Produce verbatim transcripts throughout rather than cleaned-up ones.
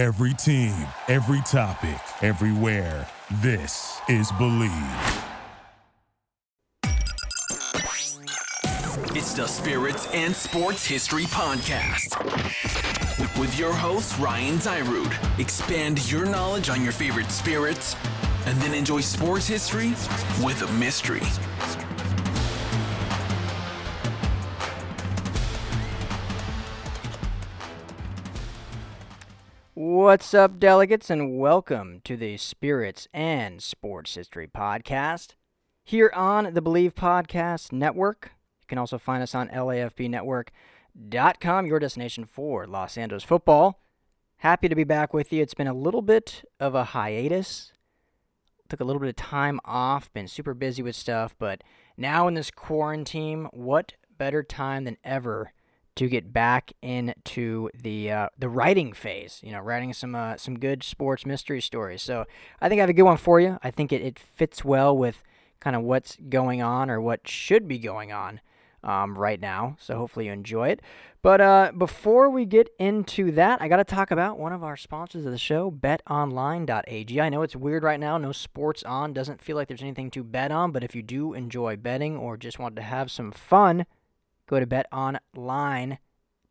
Every team, every topic, everywhere. This is Believe. It's the Spirits and Sports History Podcast with your host, Ryan Zyroud. Expand your knowledge on your favorite spirits and then enjoy sports history with a mystery. What's up, delegates, and welcome to the Spirits and Sports History Podcast here on the Believe Podcast Network. You can also find us on L A F B network dot com, your destination for Los Angeles football. Happy to be back with you. It's been a little bit of a hiatus. Took a little bit of time off, been super busy with stuff, but now in this quarantine, what better time than ever to get back into the uh, the writing phase, you know, writing some uh, some good sports mystery stories. So I think I have a good one for you. I think it, it fits well with kind of what's going on or what should be going on um, right now. So hopefully you enjoy it. But uh, before we get into that, I got to talk about one of our sponsors of the show, bet online dot a g. I know it's weird right now, no sports on, doesn't feel like there's anything to bet on, but if you do enjoy betting or just want to have some fun, go to bet online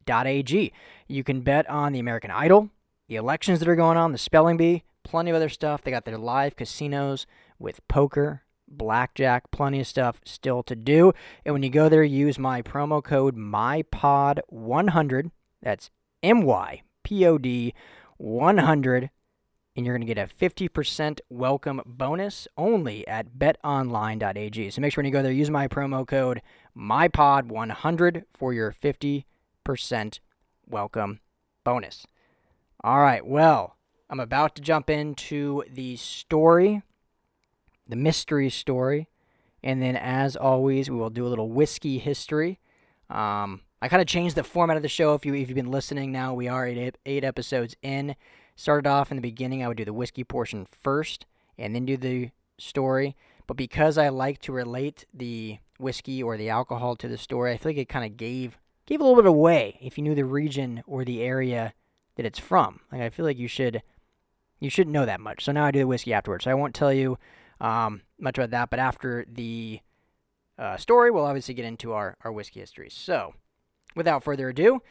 dot a g. You can bet on the American Idol, the elections that are going on, the spelling bee, plenty of other stuff. They got their live casinos with poker, blackjack, plenty of stuff still to do. And when you go there, use my promo code M Y P O D one hundred. That's M Y P O D one hundred. And you're going to get a fifty percent welcome bonus only at bet online dot a g. So make sure when you go there, use my promo code M Y P O D one hundred for your fifty percent welcome bonus. All right, well, I'm about to jump into the story, the mystery story. And then, as always, we will do a little whiskey history. Um, I kind of changed the format of the show. If, you, if you've been listening now, we are eight, eight episodes in. Started off in the beginning, I would do the whiskey portion first and then do the story. But because I like to relate the whiskey or the alcohol to the story, I feel like it kind of gave gave a little bit away if you knew the region or the area that it's from. Like, I feel like you should you shouldn't know that much. So now I do the whiskey afterwards. So I won't tell you um, much about that. But after the uh, story, we'll obviously get into our, our whiskey history. So without further ado,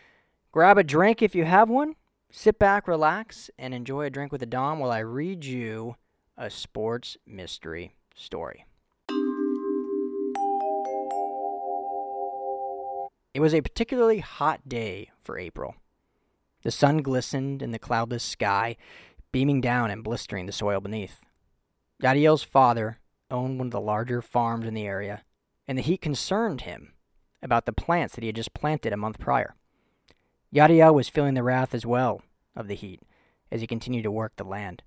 grab a drink if you have one. Sit back, relax, and enjoy a drink with the Dom while I read you a sports mystery story. It was a particularly hot day for April. The sun glistened in the cloudless sky, beaming down and blistering the soil beneath. Yadiel's father owned one of the larger farms in the area, and the heat concerned him about the plants that he had just planted a month prior. Yadiel was feeling the wrath as well of the heat as he continued to work the land.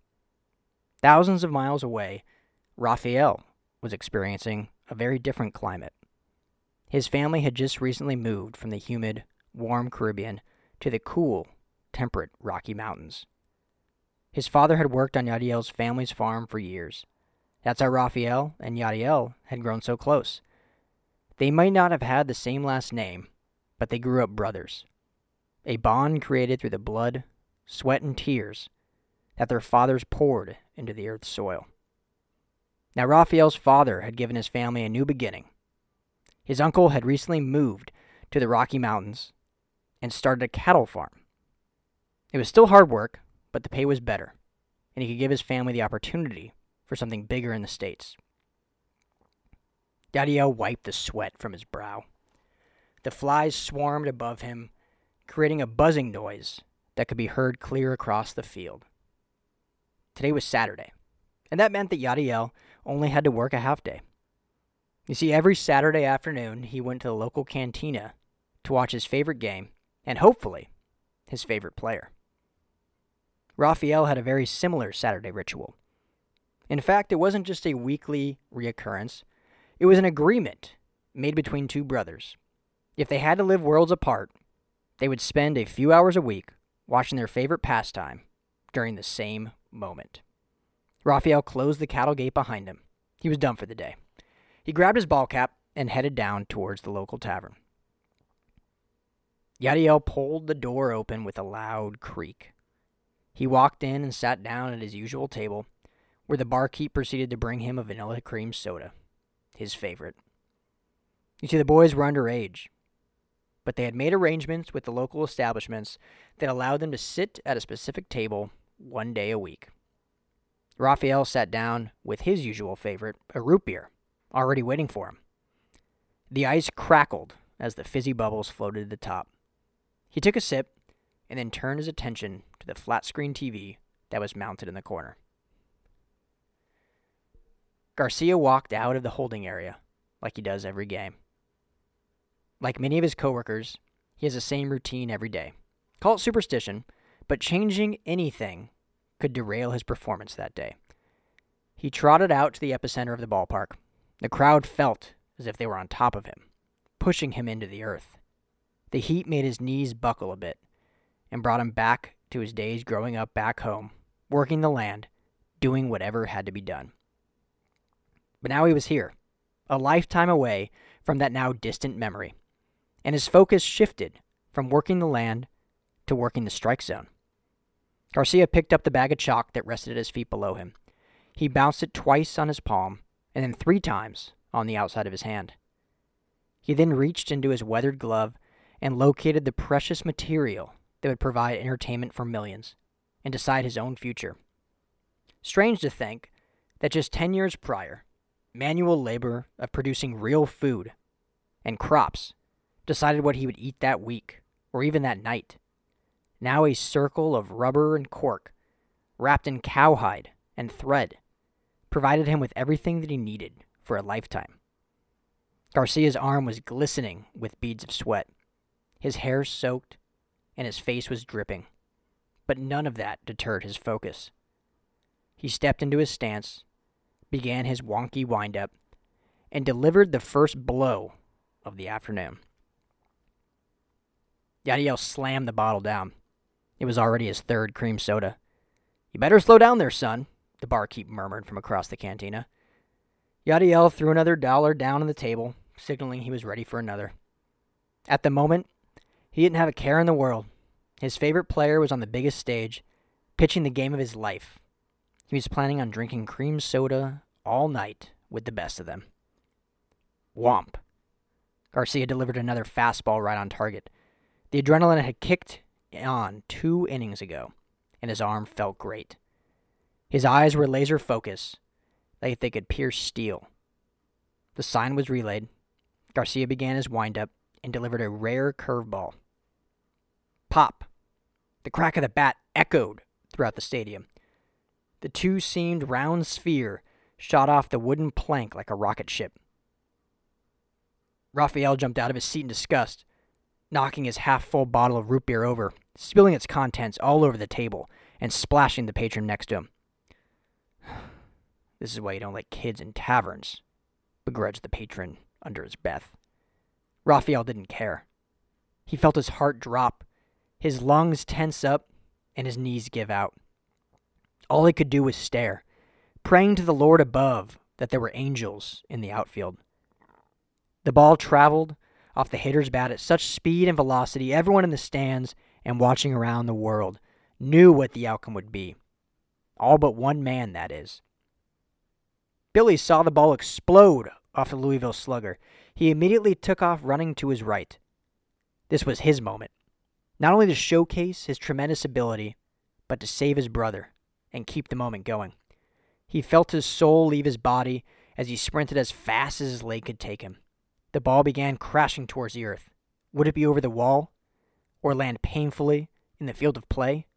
Thousands of miles away, Rafael was experiencing a very different climate. His family had just recently moved from the humid, warm Caribbean to the cool, temperate Rocky Mountains. His father had worked on Yadiel's family's farm for years. That's how Rafael and Yadiel had grown so close. They might not have had the same last name, but they grew up brothers. A bond created through the blood, sweat, and tears that their fathers poured into the earth's soil. Now, Raphael's father had given his family a new beginning. His uncle had recently moved to the Rocky Mountains and started a cattle farm. It was still hard work, but the pay was better, and he could give his family the opportunity for something bigger in the States. Yadiel wiped the sweat from his brow. The flies swarmed above him, creating a buzzing noise that could be heard clear across the field. Today was Saturday, and that meant that Yadiel only had to work a half day. You see, every Saturday afternoon, he went to the local cantina to watch his favorite game and, hopefully, his favorite player. Rafael had a very similar Saturday ritual. In fact, it wasn't just a weekly reoccurrence. It was an agreement made between two brothers. If they had to live worlds apart, they would spend a few hours a week watching their favorite pastime during the same moment. Rafael closed the cattle gate behind him. He was done for the day. He grabbed his ball cap and headed down towards the local tavern. Yadiel pulled the door open with a loud creak. He walked in and sat down at his usual table, where the barkeep proceeded to bring him a vanilla cream soda, his favorite. You see, the boys were underage, but they had made arrangements with the local establishments that allowed them to sit at a specific table one day a week. Raphael sat down with his usual favorite, a root beer, already waiting for him. The ice crackled as the fizzy bubbles floated to the top. He took a sip and then turned his attention to the flat-screen T V that was mounted in the corner. Garcia walked out of the holding area like he does every game. Like many of his coworkers, he has the same routine every day. Call it superstition, but changing anything could derail his performance that day. He trotted out to the epicenter of the ballpark. The crowd felt as if they were on top of him, pushing him into the earth. The heat made his knees buckle a bit and brought him back to his days growing up back home, working the land, doing whatever had to be done. But now he was here, a lifetime away from that now distant memory. And his focus shifted from working the land to working the strike zone. Garcia picked up the bag of chalk that rested at his feet below him. He bounced it twice on his palm, and then three times on the outside of his hand. He then reached into his weathered glove and located the precious material that would provide entertainment for millions, and decide his own future. Strange to think that just ten years prior, manual labor of producing real food and crops decided what he would eat that week, or even that night. Now a circle of rubber and cork, wrapped in cowhide and thread, provided him with everything that he needed for a lifetime. Garcia's arm was glistening with beads of sweat, his hair soaked, and his face was dripping. But none of that deterred his focus. He stepped into his stance, began his wonky windup, and delivered the first blow of the afternoon. Yadiel slammed the bottle down. It was already his third cream soda. "You better slow down there, son," the barkeep murmured from across the cantina. Yadiel threw another dollar down on the table, signaling he was ready for another. At the moment, he didn't have a care in the world. His favorite player was on the biggest stage, pitching the game of his life. He was planning on drinking cream soda all night with the best of them. Whomp. Garcia delivered another fastball right on target. The adrenaline had kicked on two innings ago, and his arm felt great. His eyes were laser focused, like they could pierce steel. The sign was relayed. Garcia began his windup and delivered a rare curveball. Pop! The crack of the bat echoed throughout the stadium. The two-seamed round sphere shot off the wooden plank like a rocket ship. Raphael jumped out of his seat in disgust, knocking his half-full bottle of root beer over, spilling its contents all over the table, and splashing the patron next to him. "This is why you don't let kids in taverns," begrudged the patron under his breath. Raphael didn't care. He felt his heart drop, his lungs tense up, and his knees give out. All he could do was stare, praying to the Lord above that there were angels in the outfield. The ball traveled off the hitter's bat at such speed and velocity, everyone in the stands and watching around the world knew what the outcome would be. All but one man, that is. Billy saw the ball explode off the Louisville slugger. He immediately took off running to his right. This was his moment, not only to showcase his tremendous ability, but to save his brother and keep the moment going. He felt his soul leave his body as he sprinted as fast as his leg could take him. The ball began crashing towards the earth. Would it be over the wall, or land painfully in the field of play?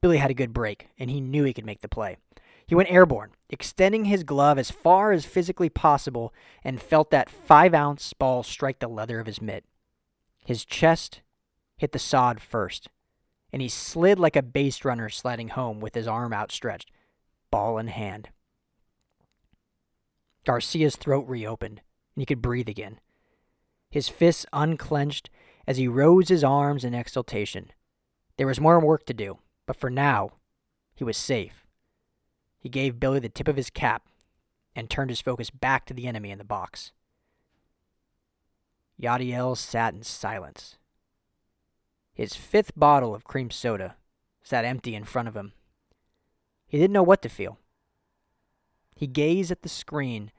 Billy had a good break, and he knew he could make the play. He went airborne, extending his glove as far as physically possible, and felt that five-ounce ball strike the leather of his mitt. His chest hit the sod first, and he slid like a base runner sliding home with his arm outstretched, ball in hand. Garcia's throat reopened, and he could breathe again. His fists unclenched as he rose his arms in exultation. There was more work to do, but for now, he was safe. He gave Billy the tip of his cap and turned his focus back to the enemy in the box. Yadiel sat in silence. His fifth bottle of cream soda sat empty in front of him. He didn't know what to feel. He gazed at the screen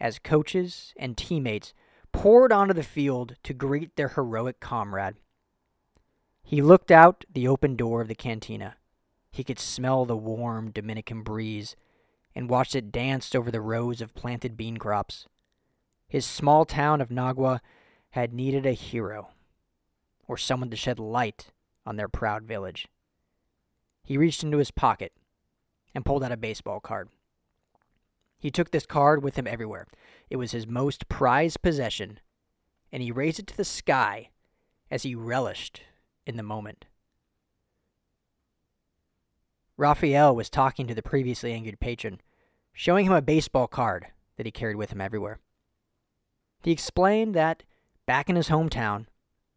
as coaches and teammates poured onto the field to greet their heroic comrade. He looked out the open door of the cantina. He could smell the warm Dominican breeze and watched it dance over the rows of planted bean crops. His small town of Nagua had needed a hero, or someone to shed light on their proud village. He reached into his pocket and pulled out a baseball card. He took this card with him everywhere. It was his most prized possession, and he raised it to the sky as he relished in the moment. Raphael was talking to the previously angered patron, showing him a baseball card that he carried with him everywhere. He explained that, back in his hometown,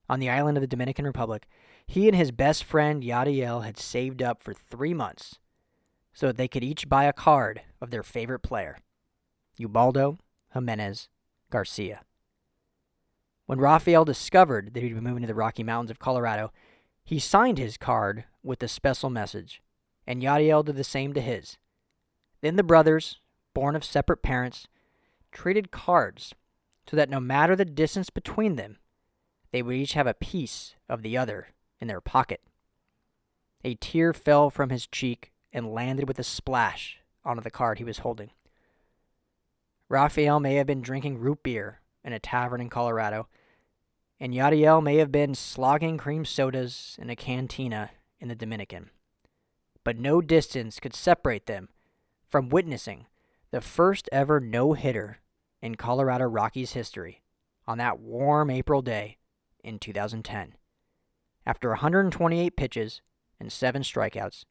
on the island of the Dominican Republic, he and his best friend Yadiel had saved up for three months so that they could each buy a card of their favorite player, Ubaldo Jimenez Garcia. When Raphael discovered that he'd been moving to the Rocky Mountains of Colorado, he signed his card with a special message, and Yadiel did the same to his. Then the brothers, born of separate parents, traded cards so that no matter the distance between them, they would each have a piece of the other in their pocket. A tear fell from his cheek and landed with a splash onto the card he was holding. Raphael may have been drinking root beer in a tavern in Colorado, and Yadiel may have been slogging cream sodas in a cantina in the Dominican. But no distance could separate them from witnessing the first ever no-hitter in Colorado Rockies history on that warm April day in two thousand ten. After one hundred twenty-eight pitches and seven strikeouts,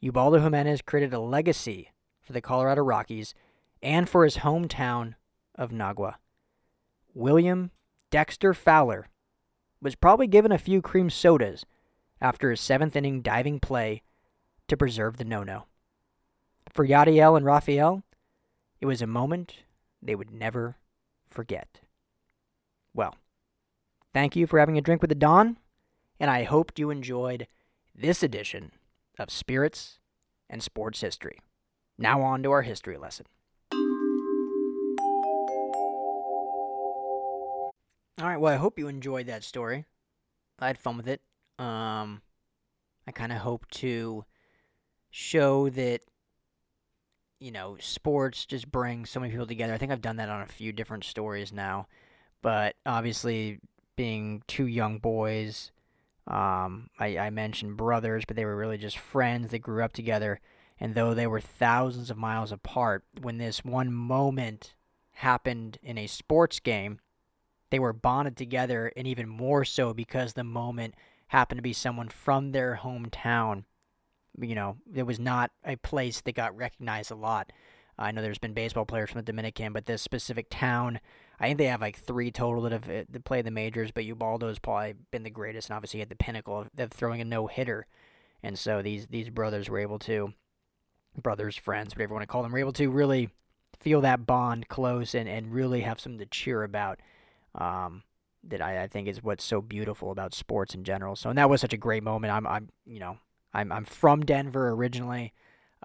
Ubaldo Jimenez created a legacy for the Colorado Rockies and for his hometown of Nagua. William Dexter Fowler was probably given a few cream sodas after his seventh-inning diving play to preserve the no-no. For Yadiel and Raphael, it was a moment they would never forget. Well, thank you for having a drink with the Don, and I hope you enjoyed this edition of Spirits and Sports History. Now on to our history lesson. All right, well, I hope you enjoyed that story. I had fun with it. Um, I kind of hope to show that, you know, sports just brings so many people together. I think I've done that on a few different stories now, but obviously being two young boys, um, I, I mentioned brothers, but they were really just friends that grew up together, and though they were thousands of miles apart, when this one moment happened in a sports game, they were bonded together, and even more so because the moment happened to be someone from their hometown. You know, it was not a place that got recognized a lot. I know there's been baseball players from the Dominican, but this specific town, I think they have like three total that have that play the majors, but Ubaldo's probably been the greatest and obviously at the pinnacle of, of throwing a no-hitter. And so these, these brothers were able to, brothers, friends, whatever you want to call them, were able to really feel that bond close and, and really have something to cheer about. Um, that I, I think is what's so beautiful about sports in general. So, and that was such a great moment. I'm, I'm, you know, I'm, I'm from Denver originally.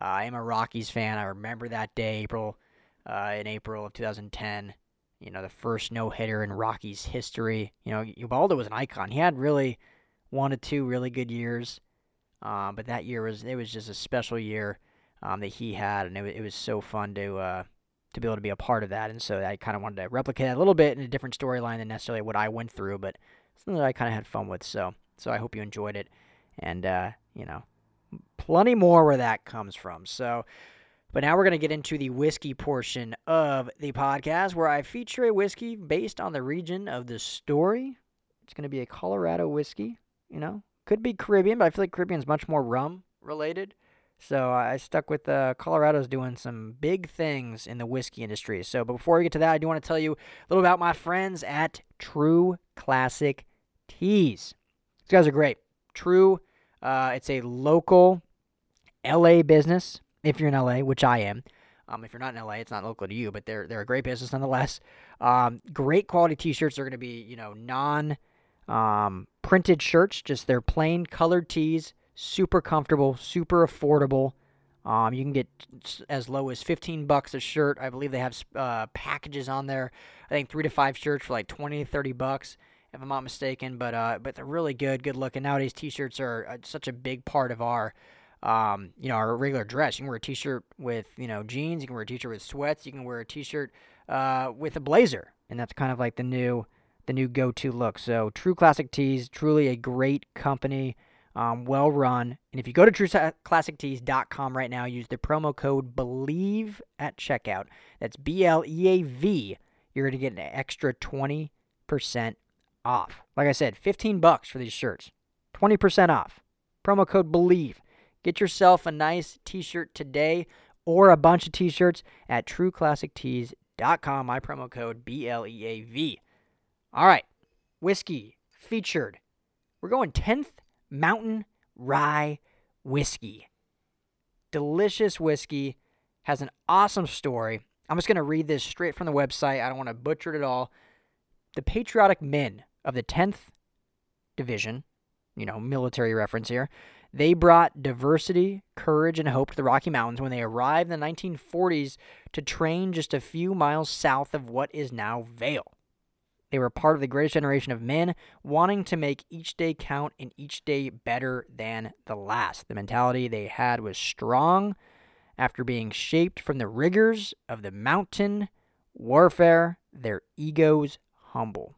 Uh, I am a Rockies fan. I remember that day, April, uh, in April of twenty ten. You know, the first no-hitter in Rockies history. You know, Ubaldo was an icon. He had really one or two really good years, um, but that year was it was just a special year um, that he had, and it, it was so fun to. Uh, to be able to be a part of that, and so I kind of wanted to replicate that a little bit in a different storyline than necessarily what I went through, but something that I kind of had fun with, so so I hope you enjoyed it, and, uh, you know, plenty more where that comes from, so, but now we're going to get into the whiskey portion of the podcast, where I feature a whiskey based on the region of the story. It's going to be a Colorado whiskey, you know, could be Caribbean, but I feel like Caribbean's much more rum-related. So I stuck with uh, Colorado's doing some big things in the whiskey industry. So but before we get to that, I do want to tell you a little about my friends at True Classic Teas. These guys are great. True, uh, it's a local L A business, if you're in L A, which I am. Um, if you're not in L A, it's not local to you, but they're they're a great business nonetheless. Um, great quality T-shirts. They're going to be, you know, non-printed um, shirts, just their plain colored tees. super comfortable, super affordable. Um, you can get as low as fifteen bucks a shirt. I believe they have uh, packages on there. I think three to five shirts for like twenty to thirty bucks, if I'm not mistaken. But uh, but they're really good, good looking. Nowadays, t-shirts are such a big part of our, um, you know, our regular dress. You can wear a t-shirt with, you know, jeans. You can wear a t-shirt with sweats. You can wear a t-shirt uh, with a blazer, and that's kind of like the new, the new go-to look. So True Classic Tees, truly a great company. Um, well run. And if you go to true classic tees dot com right now, use the promo code BELIEVE at checkout. That's B L E A V. You're going to get an extra twenty percent off. Like I said, fifteen bucks for these shirts. twenty percent off. Promo code BELIEVE. Get yourself a nice t-shirt today or a bunch of t-shirts at true classic tees dot com. My promo code B L E A V. All right. Whiskey featured. We're going tenth Mountain Rye Whiskey. Delicious whiskey. Has an awesome story. I'm just going to read this straight from the website. I don't want to butcher it at all. The patriotic men of the tenth Division, you know, military reference here, they brought diversity, courage, and hope to the Rocky Mountains when they arrived in the nineteen forties to train just a few miles south of what is now Vail. They were part of the greatest generation of men wanting to make each day count and each day better than the last. The mentality they had was strong after being shaped from the rigors of the mountain warfare, their egos humble.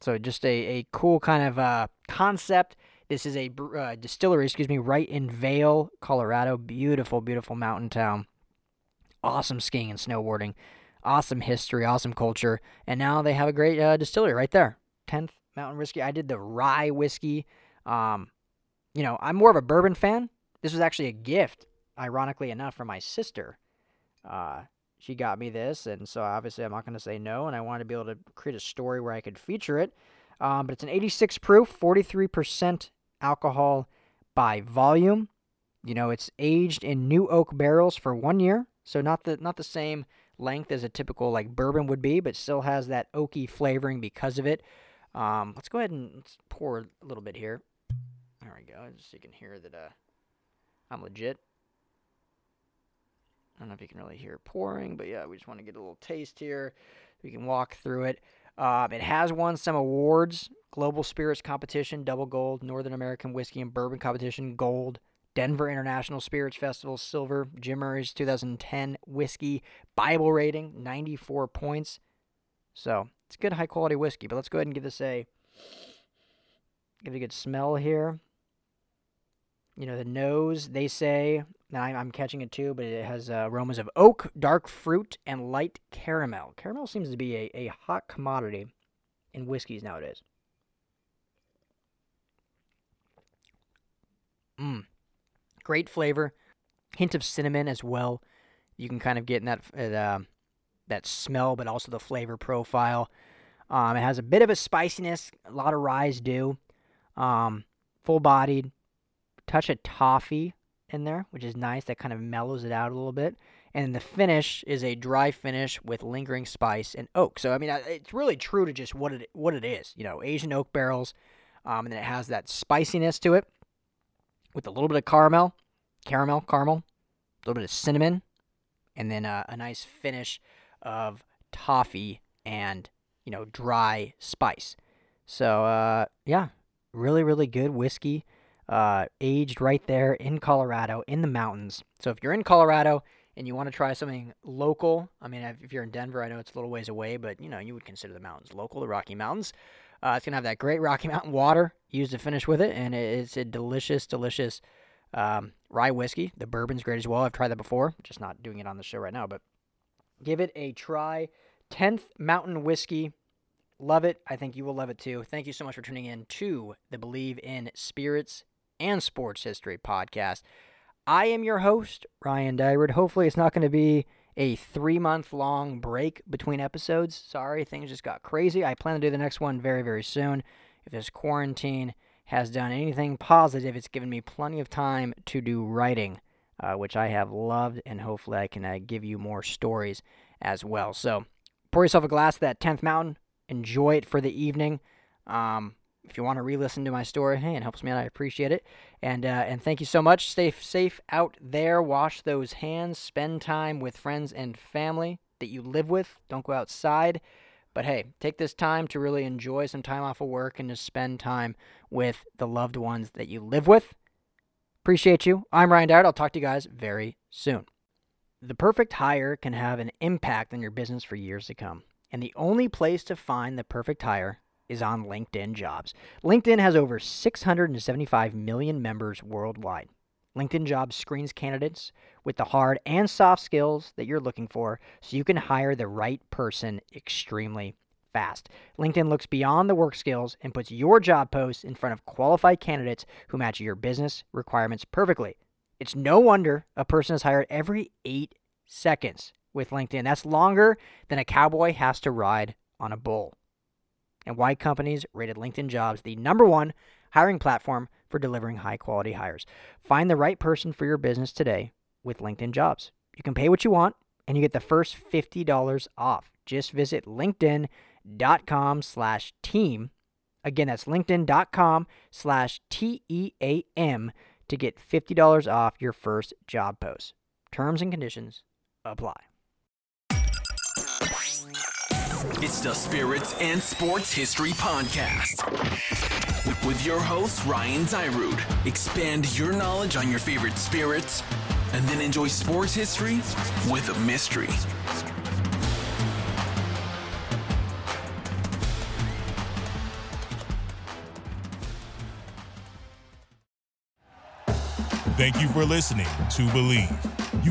So just a, a cool kind of uh, concept. This is a uh, distillery, excuse me, right in Vail, Colorado. Beautiful, beautiful mountain town. Awesome skiing and snowboarding. Awesome history, awesome culture, and now they have a great uh, distillery right there. tenth Mountain Whiskey. I did the rye whiskey. Um, you know, I'm more of a bourbon fan. This was actually a gift, ironically enough, from my sister. Uh, she got me this, and so obviously I'm not going to say no, and I wanted to be able to create a story where I could feature it. Um, but it's an eighty-six proof, forty-three percent alcohol by volume. You know, it's aged in new oak barrels for one year, so not the not the same length as a typical like bourbon would be, but still has that oaky flavoring because of it. Um, let's go ahead and let's pour a little bit here. There we go. Just so you can hear that uh, I'm legit. I don't know if you can really hear pouring, but yeah, we just want to get a little taste here. We can walk through it. Um, it has won some awards: Global Spirits Competition, Double Gold; Northern American Whiskey and Bourbon Competition, Gold; Denver International Spirits Festival, Silver; Jim Murray's two thousand ten Whiskey Bible Rating, ninety-four points. So it's good, high-quality whiskey. But let's go ahead and give this a give it a good smell here. You know, the nose, they say, now I'm catching it too, but it has uh, aromas of oak, dark fruit, and light caramel. Caramel seems to be a, a hot commodity in whiskeys nowadays. Mmm. Great flavor, hint of cinnamon as well. You can kind of get in that uh, that smell, but also the flavor profile. Um, it has a bit of a spiciness. A lot of ryes do. Um, full-bodied, touch of toffee in there, which is nice. That kind of mellows it out a little bit. And the finish is a dry finish with lingering spice and oak. So I mean, it's really true to just what it what it is. You know, Asian oak barrels, um, and it has that spiciness to it, with a little bit of caramel, caramel, caramel, a little bit of cinnamon, and then uh, a nice finish of toffee and, you know, dry spice. So, uh, yeah, really, really good whiskey, uh, aged right there in Colorado, in the mountains. So if you're in Colorado and you want to try something local, I mean, if you're in Denver, I know it's a little ways away, but, you know, you would consider the mountains local, the Rocky Mountains. Uh, it's going to have that great Rocky Mountain water used to finish with it, and it's a delicious, delicious um, rye whiskey. The bourbon's great as well. I've tried that before, just not doing it on the show right now, but give it a try. tenth Mountain Whiskey. Love it. I think you will love it too. Thank you so much for tuning in to the Believe in Spirits and Sports History podcast. I am your host, Ryan Zyroud. Hopefully it's not going to be a three-month-long break between episodes. Sorry, things just got crazy. I plan to do the next one very, very soon. If this quarantine has done anything positive, it's given me plenty of time to do writing, uh, which I have loved, and hopefully I can uh, give you more stories as well. So pour yourself a glass of that tenth Mountain. Enjoy it for the evening. Um, if you want to re-listen to my story, hey, it helps me out. I appreciate it. And uh, and thank you so much. Stay safe out there. Wash those hands. Spend time with friends and family that you live with. Don't go outside. But hey, take this time to really enjoy some time off of work and just spend time with the loved ones that you live with. Appreciate you. I'm Ryan Zyroud. I'll talk to you guys very soon. The perfect hire can have an impact on your business for years to come. And the only place to find the perfect hire is on LinkedIn Jobs. LinkedIn has over six hundred seventy-five million members worldwide. LinkedIn Jobs screens candidates with the hard and soft skills that you're looking for so you can hire the right person extremely fast. LinkedIn looks beyond the work skills and puts your job posts in front of qualified candidates who match your business requirements perfectly. It's no wonder a person is hired every eight seconds with LinkedIn. That's longer than a cowboy has to ride on a bull. And why companies rated LinkedIn Jobs the number one hiring platform for delivering high-quality hires. Find the right person for your business today with LinkedIn Jobs. You can pay what you want, and you get the first fifty dollars off. Just visit linkedin.com slash team. Again, that's linkedin.com slash T E A M to get fifty dollars off your first job post. Terms and conditions apply. It's the Spirits and Sports History Podcast with your host, Ryan Zyroud. Expand your knowledge on your favorite spirits and then enjoy sports history with a mystery. Thank you for listening to Believe. You